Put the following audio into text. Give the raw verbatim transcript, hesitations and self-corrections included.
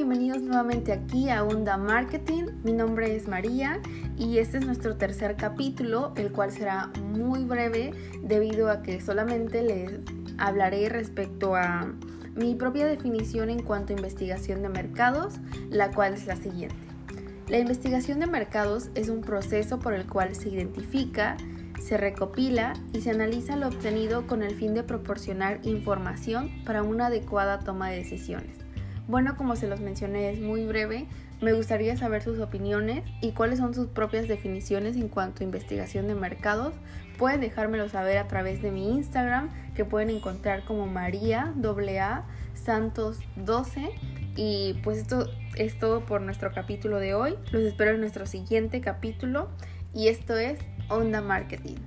bienvenidos nuevamente aquí a Onda Marketing. Mi nombre es María y este es nuestro tercer capítulo, el cual será muy breve debido a que solamente les hablaré respecto a mi propia definición en cuanto a investigación de mercados, la cual es la siguiente. La investigación de mercados es un proceso por el cual se identifica, se recopila y se analiza lo obtenido con el fin de proporcionar información para una adecuada toma de decisiones. Bueno, como se los mencioné, es muy breve. Me gustaría saber sus opiniones y cuáles son sus propias definiciones en cuanto a investigación de mercados. Pueden dejármelo saber a través de mi Instagram, que pueden encontrar como maria punto a punto santos doce. Y pues esto es todo por nuestro capítulo de hoy. Los espero en nuestro siguiente capítulo y esto es Onda Marketing.